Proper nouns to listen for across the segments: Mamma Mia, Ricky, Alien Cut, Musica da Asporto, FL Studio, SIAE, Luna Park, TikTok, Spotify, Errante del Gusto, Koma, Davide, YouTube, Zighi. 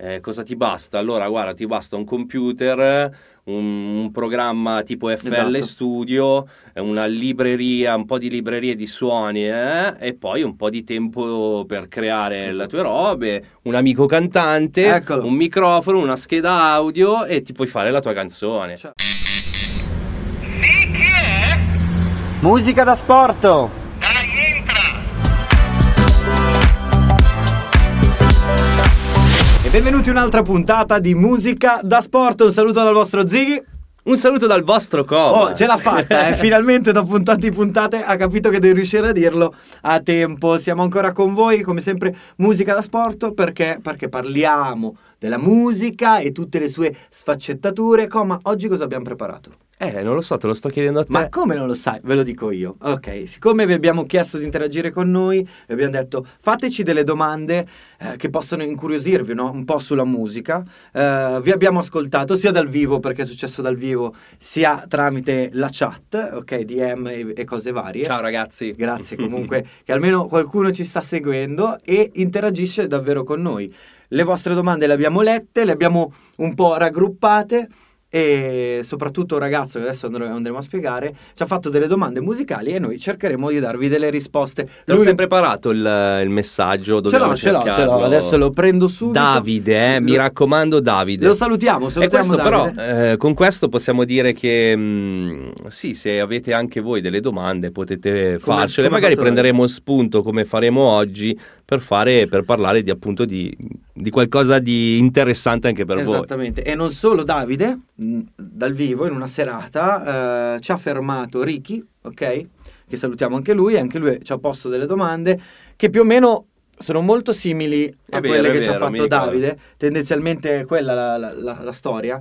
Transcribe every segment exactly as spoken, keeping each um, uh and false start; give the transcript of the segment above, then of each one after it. Eh, cosa ti basta? Allora guarda, ti basta un computer, un, un programma tipo F L esatto. Studio, una libreria, un po' di librerie di suoni eh? e poi un po' di tempo per creare esatto. le tue robe, un amico cantante, eccolo, un microfono, una scheda audio e ti puoi fare la tua canzone. Ciao. Sì, chi è? Musica da Asporto. Dai, entra. E benvenuti a un'altra puntata di Musica da Asporto. Un saluto dal vostro Zighi. Un saluto dal vostro Coma. Oh, ce l'ha fatta, eh. Finalmente dopo un tanto di puntate ha capito che devi riuscire a dirlo a tempo. Siamo ancora con voi, come sempre, Musica da Asporto. Perché? Perché parliamo della musica e tutte le sue sfaccettature. Coma, oggi cosa abbiamo preparato? Eh, non lo so, te lo sto chiedendo a te. Ma come non lo sai? Ve lo dico io. Ok, siccome vi abbiamo chiesto di interagire con noi, vi abbiamo detto fateci delle domande eh, che possano incuriosirvi, no? Un po' sulla musica. Eh, vi abbiamo ascoltato sia dal vivo, perché è successo dal vivo, sia tramite la chat, ok, D M e, e cose varie. Ciao ragazzi. Grazie comunque che almeno qualcuno ci sta seguendo e interagisce davvero con noi. Le vostre domande le abbiamo lette, le abbiamo un po' raggruppate e soprattutto un ragazzo che adesso andremo a spiegare ci ha fatto delle domande musicali e noi cercheremo di darvi delle risposte. Te l'ho sempre preparato il, il messaggio, ce l'ho, ce l'ho, ce l'ho, adesso lo prendo subito. Davide, eh, mi lo... raccomando Davide. Lo salutiamo, salutiamo e questo, Davide. Però eh, con questo possiamo dire che mh, sì, se avete anche voi delle domande potete come, farcele, come magari prenderemo lei. spunto come faremo oggi per fare, per parlare di appunto di, di qualcosa di interessante anche per esattamente. voi. Esattamente, e non solo Davide, dal vivo in una serata eh, ci ha fermato Ricky, ok? Che salutiamo anche lui, anche lui ci ha posto delle domande che più o meno sono molto simili è a vero, quelle che vero, ci ha fatto Davide, tendenzialmente quella la, la, la, la storia.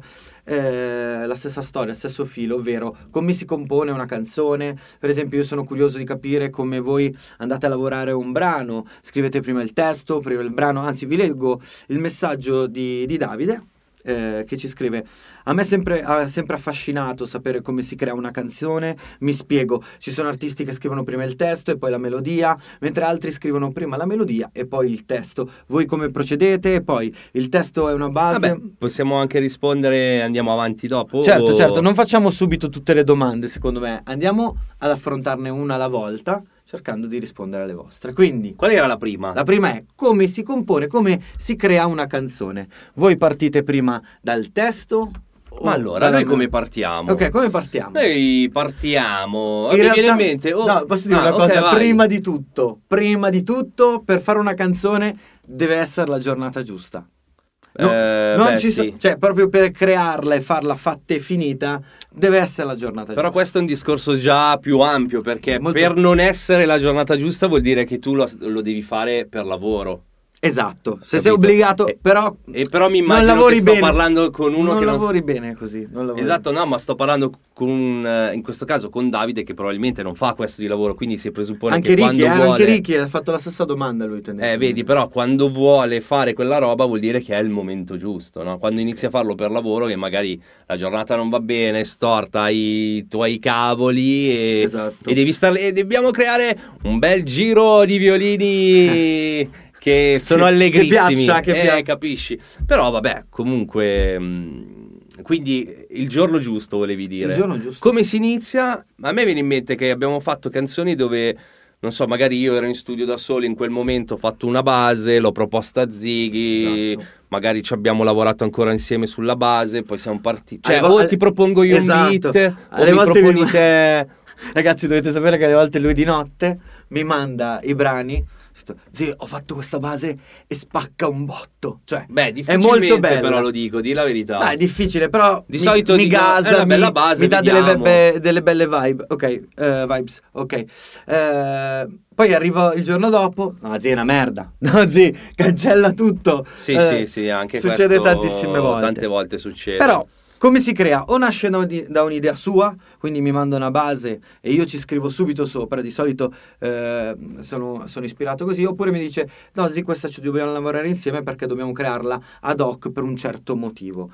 Eh, la stessa storia, il stesso filo, ovvero come si compone una canzone. Per esempio io sono curioso di capire come voi andate a lavorare un brano, scrivete prima il testo, prima il brano. Anzi, vi leggo il messaggio di, di Davide eh, che ci scrive: a me sempre, ha sempre affascinato sapere come si crea una canzone. Mi spiego, ci sono artisti che scrivono prima il testo e poi la melodia, mentre altri scrivono prima la melodia e poi il testo. Voi come procedete? E poi il testo è una base. Vabbè, possiamo anche rispondere, andiamo avanti dopo. Certo, o... certo, non facciamo subito tutte le domande, secondo me. Andiamo ad affrontarne una alla volta, cercando di rispondere alle vostre. Quindi, qual era la prima? La prima è come si compone, come si crea una canzone. Voi partite prima dal testo? Ma allora, noi come partiamo? Ok, come partiamo? Noi partiamo... In realtà, in mente, oh. no, posso dire ah, una cosa, okay, prima vai. di tutto, prima di tutto, per fare una canzone deve essere la giornata giusta. No, eh, non beh, ci so- sì. Cioè, proprio per crearla e farla fatta e finita deve essere la giornata giusta. Però questo è un discorso già più ampio, perché molto... per non essere la giornata giusta vuol dire che tu lo, lo devi fare per lavoro. Esatto, se capito? Sei obbligato, eh, però e eh, però mi immagino non che sto bene. parlando con uno non che lavori non lavori bene così, non lavori. Esatto, no, ma sto parlando con in questo caso con Davide che probabilmente non fa questo di lavoro, quindi si presuppone anche che Ricky, quando eh, vuole anche Ricky ha fatto la stessa domanda lui Eh, vedi, però quando vuole fare quella roba vuol dire che è il momento giusto, no? Quando inizia a farlo per lavoro che magari la giornata non va bene, storta i tuoi cavoli e, esatto. e devi stare e dobbiamo creare un bel giro di violini che sono allegrissimi, che piaccia, che piaccia. Eh, capisci? Però vabbè, comunque, mh, quindi il giorno giusto volevi dire. Il giorno giusto. Come si inizia? A me viene in mente che abbiamo fatto canzoni dove, non so, magari io ero in studio da solo in quel momento, ho fatto una base, l'ho proposta a Zighi, esatto. magari ci abbiamo lavorato ancora insieme sulla base, poi siamo partiti. Cioè, alle o alle... ti propongo io esatto. un beat, alle o mi proponi mi... te... Ragazzi, dovete sapere che alle volte lui di notte mi manda i brani. Sì, ho fatto questa base e spacca un botto. Cioè, beh, difficilmente, è molto bella. Però lo dico, di la verità. Dai, è difficile, però di mi, solito mi dico, gasa, è una bella base, mi dà delle, bebe, delle belle vibe. Ok, uh, vibes, ok. Uh, poi arrivo il giorno dopo. No, zia, è una merda. No, zia, cancella tutto. Sì, uh, sì, sì, anche succede questo tantissime volte. Tante volte succede. Però come si crea? O nasce da un'idea sua, quindi mi manda una base e io ci scrivo subito sopra, di solito eh, sono, sono ispirato così, oppure mi dice no sì, questa ci dobbiamo lavorare insieme perché dobbiamo crearla ad hoc per un certo motivo.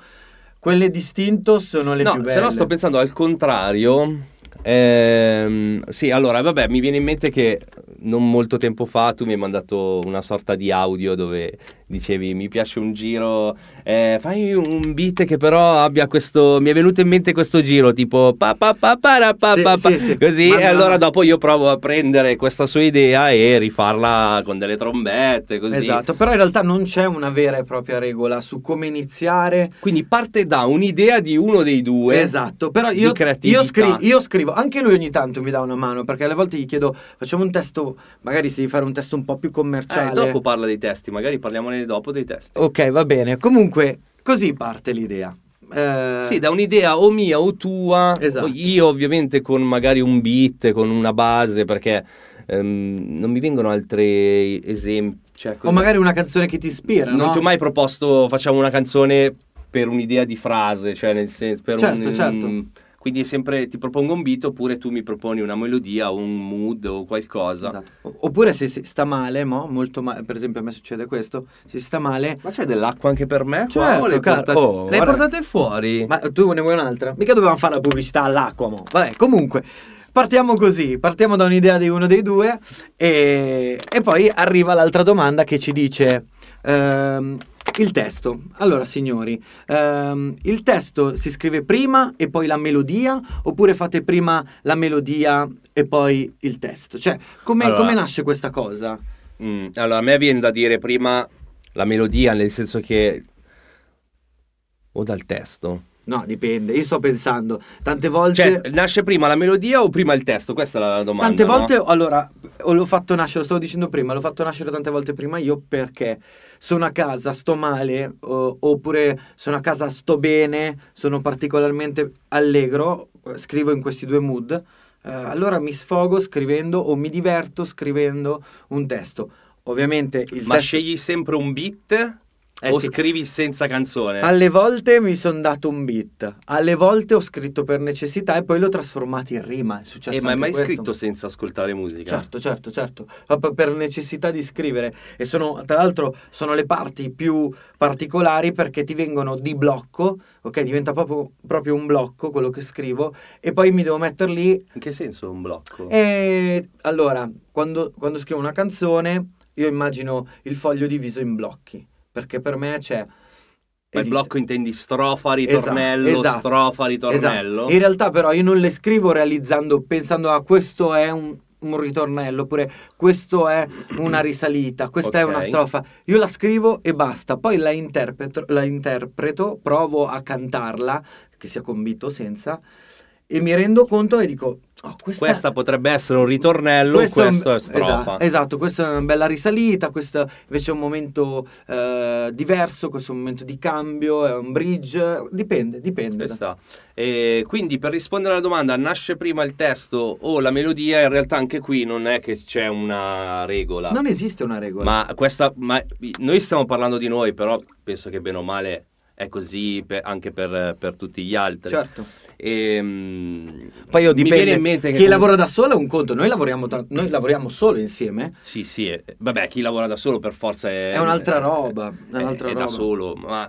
Quelle distinto sono le no, più belle. No, se no sto pensando al contrario, Ehm, sì, allora, vabbè, mi viene in mente che non molto tempo fa tu mi hai mandato una sorta di audio dove dicevi mi piace un giro, eh, fai un beat che però abbia questo, mi è venuto in mente questo giro tipo pa pa pa pa pa pa, sì, pa. Sì, sì. Così. Ma e no, allora no. Dopo io provo a prendere questa sua idea e rifarla con delle trombette, così. Esatto, però in realtà non c'è una vera e propria regola su come iniziare, quindi parte da un'idea di uno dei due. Esatto, però io, io, scri- io scrivo, anche lui ogni tanto mi dà una mano, perché alle volte gli chiedo facciamo un testo, magari si deve fare un testo un po' più commerciale, eh, dopo parla dei testi, magari parliamone dopo dei testi. Ok, va bene. Comunque così parte l'idea, eh... sì, da un'idea o mia o tua. Esatto. Io ovviamente con magari un beat, con una base, perché ehm, non mi vengono altri esempi, cioè, o magari una canzone che ti ispira. Non no? ti ho mai proposto facciamo una canzone per un'idea di frase, cioè nel senso per certo, un, certo. Un... Quindi è sempre ti propongo un beat, oppure tu mi proponi una melodia o un mood o qualcosa. Esatto. Oppure se si sta male, mo, molto male, per esempio a me succede questo, se si sta male... Ma c'è dell'acqua anche per me? Certo, le car- portate, oh, le portate fuori? Ma tu ne vuoi un'altra? Mica dovevamo fare la pubblicità all'acqua, mo. Vabbè, comunque, partiamo così, partiamo da un'idea di uno dei due e, e poi arriva l'altra domanda che ci dice... Ehm, il testo. Allora signori, ehm, il testo si scrive prima e poi la melodia, oppure fate prima la melodia e poi il testo? Cioè, come, allora, come nasce questa cosa? Mh, allora, a me viene da dire prima la melodia, nel senso che... o dal testo? No, dipende. Io sto pensando, tante volte... Cioè, nasce prima la melodia o prima il testo? Questa è la domanda, Tante volte, no? Allora, l'ho fatto nascere, lo stavo dicendo prima, l'ho fatto nascere tante volte prima io perché... sono a casa, sto male, o, oppure sono a casa, sto bene, sono particolarmente allegro, scrivo in questi due mood, eh, allora mi sfogo scrivendo o mi diverto scrivendo un testo. Ovviamente il testo... Ma scegli sempre un beat? Eh o sì. Scrivi senza canzone? Alle volte mi sono dato un beat, alle volte ho scritto per necessità e poi l'ho trasformato in rima. È successo eh, ma hai mai questo. Scritto senza ascoltare musica? Certo, certo, certo, proprio per necessità di scrivere. E sono, tra l'altro, sono le parti più particolari perché ti vengono di blocco, ok? Diventa proprio, proprio un blocco quello che scrivo e poi mi devo mettere lì. In che senso un blocco? E allora, quando, quando scrivo una canzone io immagino il foglio diviso in blocchi. Perché per me c'è... Ma il blocco intendi strofa, ritornello, esatto, esatto, strofa, ritornello? Esatto. In realtà però io non le scrivo realizzando, pensando a ah, questo è un, un ritornello, oppure questo è una risalita, questa okay. è una strofa. Io la scrivo e basta, poi la interpreto, la interpreto, provo a cantarla, che sia con beat o senza, e mi rendo conto e dico... Oh, questa... questa potrebbe essere un ritornello, questo, questo è strofa. Esatto, esatto, questa è una bella risalita, questo invece è un momento eh, diverso, questo è un momento di cambio, è un bridge, dipende, dipende. E quindi per rispondere alla domanda nasce prima il testo o la melodia, in realtà anche qui non è che c'è una regola. Non esiste una regola. Ma questa, ma noi stiamo parlando di noi, però penso che bene o male è così per, anche per, per tutti gli altri. Certo. E, um, poi io dipende, mi viene in mente che chi comunque... lavora da solo è un conto, noi lavoriamo, ta- noi lavoriamo solo insieme. Sì, sì, eh, vabbè, chi lavora da solo per forza è, è un'altra roba, è, un'altra è, roba. È da solo, ma,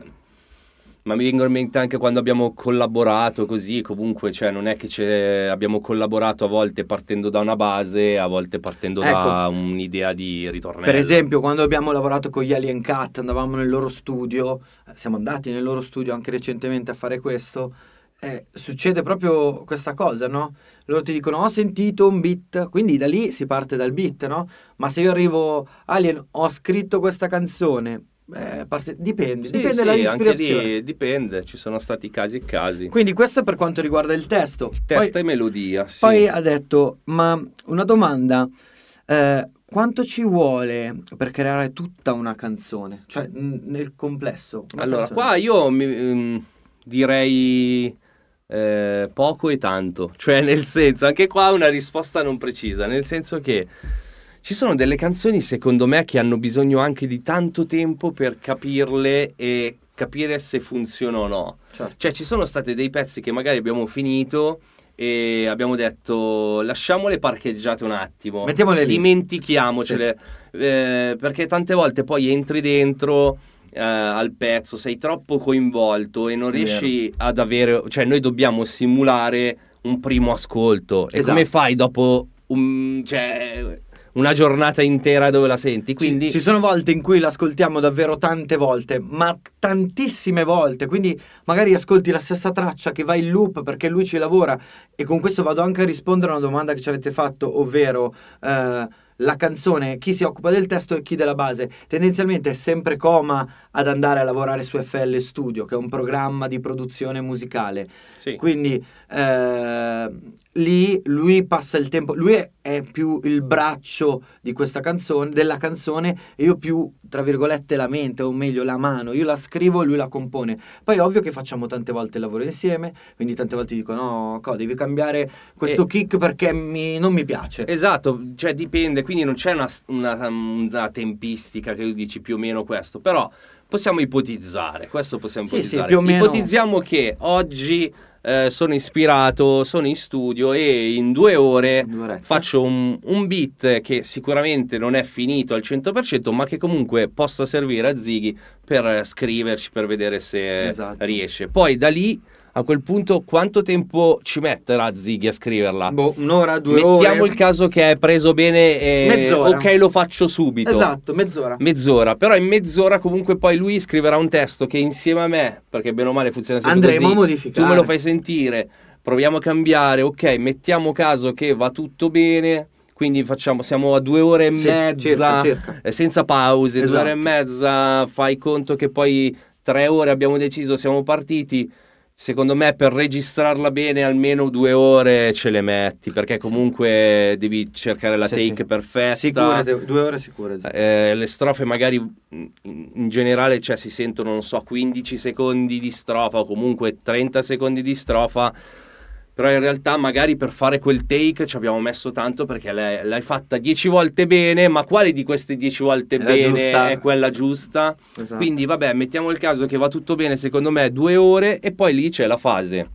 ma mi vengono in mente anche quando abbiamo collaborato così, comunque, cioè non è che c'è, abbiamo collaborato a volte partendo da una base, a volte partendo ecco, da un'idea di ritornello. Per esempio, quando abbiamo lavorato con gli Alien Cut, andavamo nel loro studio, siamo andati nel loro studio anche recentemente a fare questo. Eh, succede proprio questa cosa, no? Loro ti dicono ho sentito un beat, quindi da lì si parte dal beat, no? Ma se io arrivo Alien, ho scritto questa canzone, eh, parte... dipende, sì, dipende sì, dall'ispirazione, anche lì dipende, ci sono stati casi e casi. Quindi questo per quanto riguarda il testo, il testo poi, e melodia, sì. Poi ha detto, ma una domanda, eh, quanto ci vuole per creare tutta una canzone? Cioè n- nel complesso. Allora canzone. Qua io mi, mh, direi... Eh, poco e tanto, cioè nel senso anche qua una risposta non precisa, nel senso che ci sono delle canzoni secondo me che hanno bisogno anche di tanto tempo per capirle e capire se funziona o no, certo. Cioè ci sono state dei pezzi che magari abbiamo finito e abbiamo detto lasciamole parcheggiate un attimo, mettiamole lì, dimentichiamocele, sì. eh, perché tante volte poi entri dentro Uh, al pezzo, sei troppo coinvolto e non riesci ad avere, cioè noi dobbiamo simulare un primo ascolto. Esatto. E come fai dopo un, cioè, una giornata intera dove la senti? Quindi ci sono volte in cui l'ascoltiamo davvero tante volte, ma tantissime volte. Quindi magari ascolti la stessa traccia che va in loop perché lui ci lavora. E con questo vado anche a rispondere a una domanda che ci avete fatto, ovvero eh, la canzone, chi si occupa del testo e chi della base. Tendenzialmente è sempre Coma ad andare a lavorare su F L Studio, che è un programma di produzione musicale. Sì. Quindi eh, lì lui passa il tempo, lui è, è più il braccio di questa canzone, della canzone, e io più, tra virgolette, la mente, o meglio la mano. Io la scrivo e lui la compone. Poi è ovvio che facciamo tante volte il lavoro insieme, quindi tante volte dico no, co, devi cambiare questo e... kick perché mi, non mi piace. Esatto, cioè dipende, quindi non c'è una, una, una tempistica che tu dici più o meno questo, però possiamo ipotizzare, questo possiamo sì, ipotizzare. Sì, più o meno. Ipotizziamo che oggi eh, sono ispirato, sono in studio e in due ore Duretta. faccio un, un beat che sicuramente non è finito al cento per cento, ma che comunque possa servire a Zighi per scriverci, per vedere se esatto. riesce. Poi da lì a quel punto quanto tempo ci metterà Zighi a scriverla? Boh, un'ora, due Mettiamo ore. Mettiamo il caso che è preso bene e mezz'ora. Ok, lo faccio subito. Esatto, mezz'ora. Mezz'ora, però in mezz'ora comunque poi lui scriverà un testo che insieme a me, perché bene o male funziona sempre andremo così, a modificare. Tu me lo fai sentire, proviamo a cambiare, ok, mettiamo caso che va tutto bene, quindi facciamo, siamo a due ore e sì, mezza, circa, circa. senza pause, esatto. due ore e mezza, fai conto che poi tre ore abbiamo deciso, siamo partiti. Secondo me per registrarla bene almeno due ore ce le metti, perché comunque sì. devi cercare la sì, take sì. perfetta. Sicura, due ore sicure. Eh, le strofe magari in generale, cioè, si sentono, non so, quindici secondi di strofa o comunque trenta secondi di strofa. Però in realtà magari per fare quel take ci abbiamo messo tanto, perché l'hai, l'hai fatta dieci volte bene, ma quale di queste dieci volte è bene giusta. È quella giusta? Esatto. Quindi vabbè, mettiamo il caso che va tutto bene, secondo me due ore, e poi lì c'è la fase,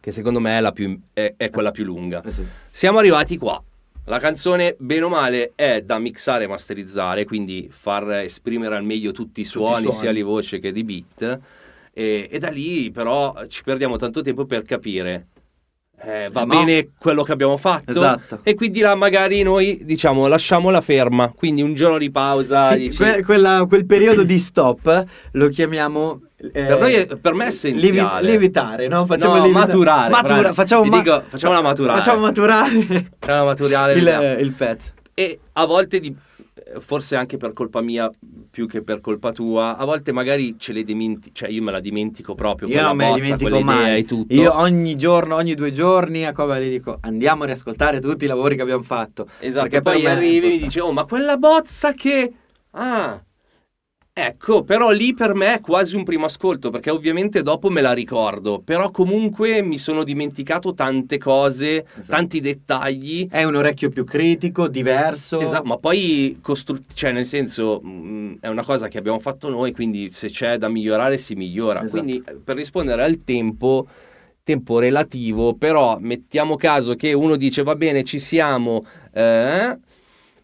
che secondo me è, la più, è, è quella più lunga. Eh sì. Siamo arrivati qua. La canzone, bene o male, è da mixare e masterizzare, quindi far esprimere al meglio tutti i suoni, tutti i suoni. sia di voce che di beat. E, e da lì però ci perdiamo tanto tempo per capire eh, va no. bene quello che abbiamo fatto, esatto. e quindi là magari noi diciamo lasciamola ferma, quindi un giorno di pausa, sì, dici... que- quella, quel periodo di stop lo chiamiamo eh, per, noi, per me è essenziale levi- levitare no? Facciamo no, levitare. maturare Matura, facciamo ma- dico, facciamola maturare facciamo maturare, facciamo maturare il, il pezzo. E a volte di forse anche per colpa mia più che per colpa tua, a volte magari ce le dimentico, cioè io me la dimentico proprio, io non me la dimentico mai, e tutto. Io ogni giorno, ogni due giorni a Cova le dico andiamo a riascoltare tutti i lavori che abbiamo fatto, esatto, perché poi per arrivi e mi dici oh ma quella bozza che ah ecco, però lì per me è quasi un primo ascolto, perché ovviamente dopo me la ricordo, però comunque mi sono dimenticato tante cose, esatto. tanti dettagli. È un orecchio più critico, diverso. Esatto, ma poi, costru- cioè nel senso, mh, è una cosa che abbiamo fatto noi, quindi se c'è da migliorare si migliora. Esatto. Quindi per rispondere al tempo, tempo relativo, però mettiamo caso che uno dice va bene ci siamo, eh?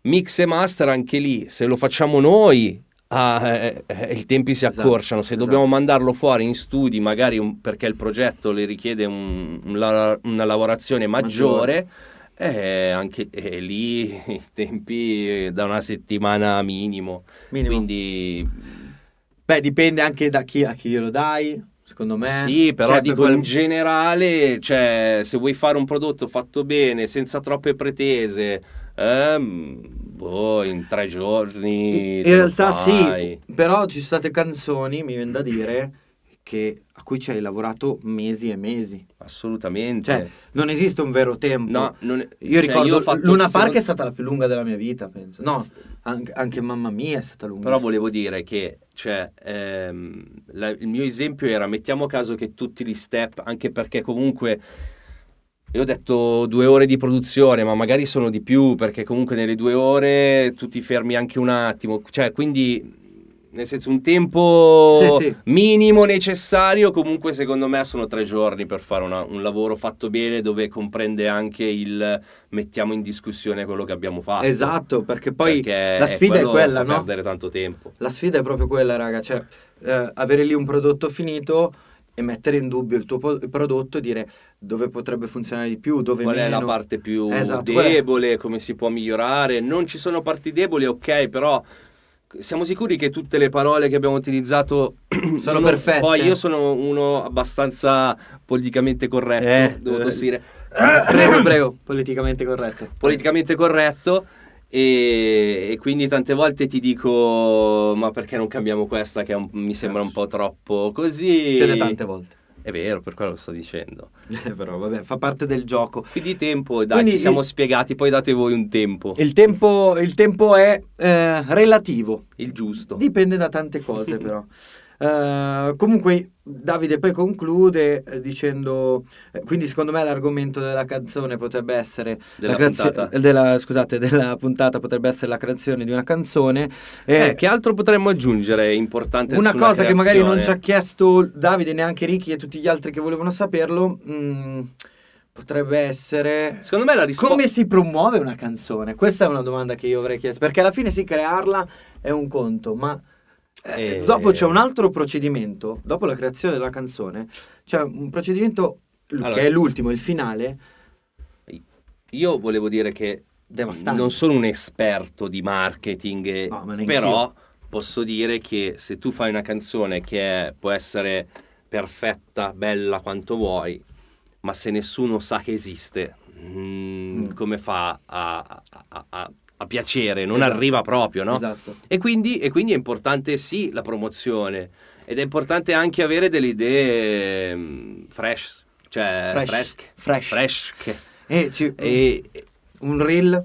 Mix e master anche lì, se lo facciamo noi... Ah, eh, eh, i tempi si accorciano, esatto, se dobbiamo esatto. mandarlo fuori in studi magari un, perché il progetto le richiede un, un, una lavorazione maggiore, maggiore. Eh, anche eh, lì i tempi eh, da una settimana minimo, minimo. Quindi beh dipende anche da chi, a chi glielo dai, secondo me sì, però cioè, dico per quel... in generale, cioè, se vuoi fare un prodotto fatto bene senza troppe pretese ehm, boh, in tre giorni in realtà sì, però ci sono state canzoni, mi viene da dire, che a cui ci hai lavorato mesi e mesi, assolutamente, cioè non esiste un vero tempo, no, non è... io cioè, ricordo io ho fatto Luna Park sono... è stata la più lunga della mia vita, penso, no, anche, anche Mamma Mia è stata lunga, però volevo dire che cioè ehm, la, il mio esempio era mettiamo caso che tutti gli step, anche perché comunque io ho detto due ore di produzione, ma magari sono di più, perché comunque nelle due ore tu ti fermi anche un attimo. Cioè, quindi, nel senso, un tempo sì, sì. minimo necessario, comunque secondo me sono tre giorni per fare una, un lavoro fatto bene, dove comprende anche il mettiamo in discussione quello che abbiamo fatto. Esatto, perché poi perché la sfida è, è quella, no? Perdere tanto tempo. La sfida è proprio quella, raga, cioè eh, avere lì un prodotto finito e mettere in dubbio il tuo po- il prodotto e dire dove potrebbe funzionare di più, dove qual meno. Qual è la parte più esatto, debole, come si può migliorare. Non ci sono parti deboli, ok, però siamo sicuri che tutte le parole che abbiamo utilizzato sono uno, perfette? Poi io sono uno abbastanza politicamente corretto, eh, devo tossire. Eh, prego, prego, politicamente corretto. Politicamente corretto. E, e quindi tante volte ti dico ma perché non cambiamo questa che è un, mi sembra un po' troppo così. Succede tante volte. È vero, per quello lo sto dicendo. Eh, però vabbè, fa parte del gioco. Più di tempo, dai, quindi, ci siamo il... spiegati, poi date voi un tempo. Il tempo, il tempo è eh, relativo. Il giusto. Dipende da tante cose però. Uh, comunque Davide poi conclude dicendo eh, quindi secondo me l'argomento della canzone potrebbe essere della, la creazio- puntata. della scusate della puntata potrebbe essere la creazione di una canzone. eh, eh, che altro potremmo aggiungere importante? Una cosa creazione. Che magari non ci ha chiesto Davide, neanche Ricky e tutti gli altri che volevano saperlo, mh, potrebbe essere, secondo me, la risposta come si promuove una canzone. Questa è una domanda che io avrei chiesto, perché alla fine sì, crearla è un conto, ma Eh, dopo c'è un altro procedimento. Dopo la creazione della canzone c'è un procedimento allora, che è l'ultimo, il finale. Io volevo dire che devastante. Non sono un esperto di marketing, no, ma però io. Posso dire che se tu fai una canzone che è, può essere perfetta, bella quanto vuoi, ma se nessuno sa che esiste, mm, mm. come fa a... a, a, a a piacere, non esatto. arriva proprio, no? Esatto. E quindi, e quindi è importante sì la promozione, ed è importante anche avere delle idee fresh, cioè fresh. fresche, fresh. fresche. E, ci, e, un reel,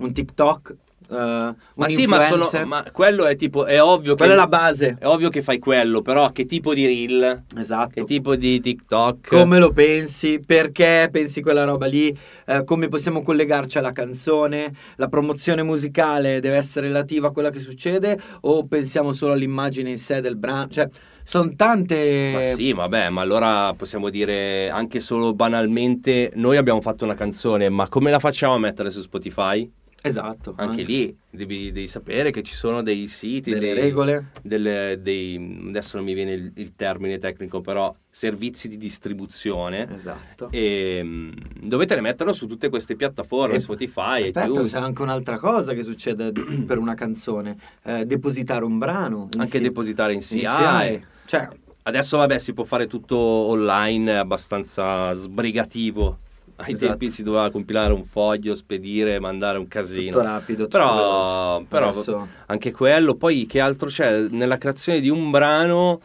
un TikTok, uh, ma un sì, ma, sono, ma quello è tipo, è ovvio, quella che, è la base, è ovvio che fai quello, però che tipo di reel, esatto, che tipo di TikTok, come lo pensi, perché pensi quella roba lì, eh, come possiamo collegarci alla canzone. La promozione musicale deve essere relativa a quella che succede o pensiamo solo all'immagine in sé del brano? Cioè sono tante. Ma sì, vabbè, ma allora possiamo dire anche solo banalmente, noi abbiamo fatto una canzone, ma come la facciamo a mettere su Spotify? Esatto, anche, anche lì devi, devi sapere che ci sono dei siti, delle dei, regole, delle, dei, adesso non mi viene il, il termine tecnico, però servizi di distribuzione, esatto, e mh, dovete metterlo su tutte queste piattaforme, e, Spotify. Aspetta, c'è anche un'altra cosa che succede per una canzone, eh, depositare un brano, anche si... depositare in SIAE. Cioè, adesso vabbè, si può fare tutto online, abbastanza sbrigativo. Ai esatto. tempi si doveva compilare un foglio, spedire, mandare, un casino. Tutto rapido, tutto però, però adesso... anche quello. Poi che altro c'è nella creazione di un brano?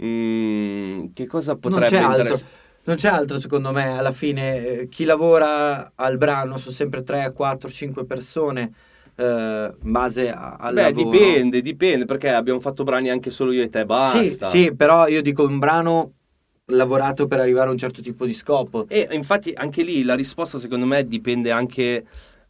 Mm, che cosa potrebbe non c'è interessare? Altro. Non c'è altro, secondo me. Alla fine chi lavora al brano sono sempre tre, quattro, cinque persone, eh, in base a, al Beh, lavoro. Dipende, dipende, perché abbiamo fatto brani anche solo io e te, basta. Sì, sì, però io dico un brano lavorato per arrivare a un certo tipo di scopo. E infatti anche lì la risposta secondo me dipende anche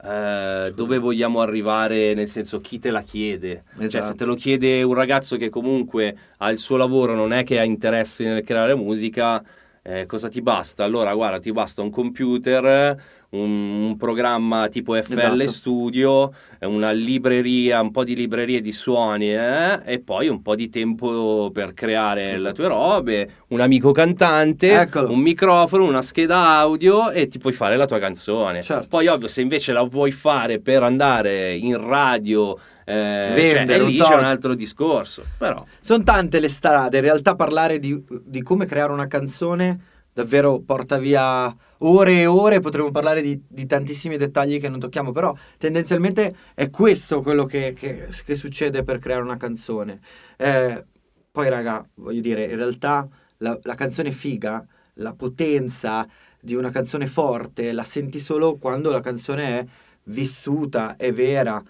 eh, dove vogliamo arrivare, nel senso chi te la chiede. Esatto. Cioè se te lo chiede un ragazzo che comunque ha il suo lavoro, non è che ha interesse nel creare musica, eh, cosa ti basta? Allora guarda, ti basta un computer, un, un programma tipo F L esatto. Studio, una libreria, un po' di librerie di suoni, eh? E poi un po' di tempo per creare esatto. le tue robe, un amico cantante, eccolo, un microfono, una scheda audio e ti puoi fare la tua canzone. Certo. Poi ovvio, se invece la vuoi fare per andare in radio, eh, vendere, cioè, lì c'è un altro discorso. Però sono tante le strade, in realtà parlare di, di come creare una canzone davvero porta via ore e ore, potremmo parlare di, di tantissimi dettagli che non tocchiamo, però tendenzialmente è questo quello che, che, che succede per creare una canzone. Eh, poi raga, voglio dire, in realtà la, la canzone figa, la potenza di una canzone forte la senti solo quando la canzone è vissuta, è vera,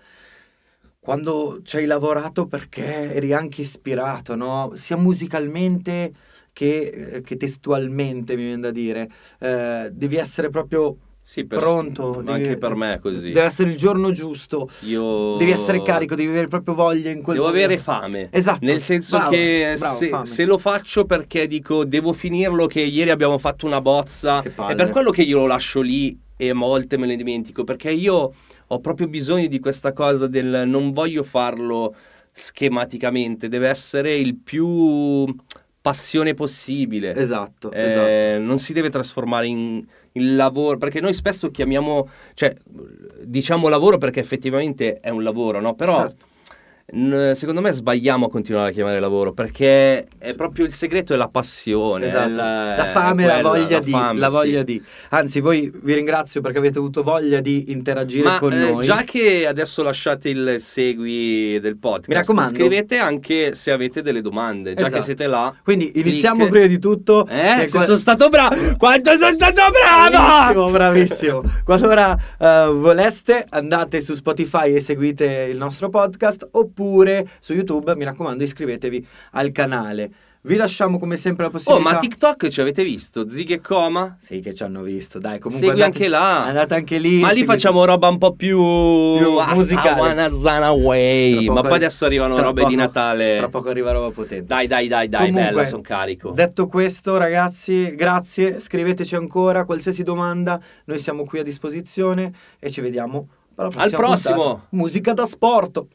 quando ci hai lavorato perché eri anche ispirato, no? Sia musicalmente che, che testualmente, mi viene da dire. Eh, devi essere proprio sì, per, pronto. Ma devi, anche per me è così. Deve essere il giorno giusto. Io... Devi essere carico, devi avere proprio voglia in quel devo momento. Avere fame. Esatto. Nel senso bravo, che bravo, se, se lo faccio perché dico devo finirlo, che ieri abbiamo fatto una bozza, è per quello che io lo lascio lì e a volte me ne dimentico, perché io ho proprio bisogno di questa cosa del non voglio farlo schematicamente, deve essere il più passione possibile. Esatto, eh, esatto. Non si deve trasformare in, in lavoro, perché noi spesso chiamiamo, cioè diciamo lavoro perché effettivamente è un lavoro, no? Però certo. n- secondo me sbagliamo a continuare a chiamare lavoro, perché è proprio il segreto, è la passione, esatto. è la, la fame, quella, la voglia la di, fame, la voglia sì. di. Anzi, voi vi ringrazio perché avete avuto voglia di interagire Ma, con eh, noi. Già che adesso lasciate il segui del podcast, mi raccomando, scrivete anche se avete delle domande, già esatto. che siete là. Quindi iniziamo click. prima di tutto. Eh, se qua... sono stato bravo, quanto sono stato bravo! Bravissimo, bravissimo. Qualora uh, voleste, andate su Spotify e seguite il nostro podcast, oppure Oppure su YouTube, mi raccomando, iscrivetevi al canale. Vi lasciamo come sempre la possibilità. Oh, ma TikTok ci avete visto? Zig e Coma? Sì, che ci hanno visto, dai. Comunque segui andate, anche là. Andate anche lì. Ma lì facciamo roba un po' più, più musicale. Way. Ma poi adesso arrivano robe poco, di Natale. Tra poco arriva roba potente. Dai, dai, dai, dai. Comunque, bella, sono carico. Detto questo, ragazzi, grazie. Scriveteci ancora qualsiasi domanda. Noi siamo qui a disposizione e ci vediamo alla prossima. Al prossimo. Puntata. Musica da Asporto.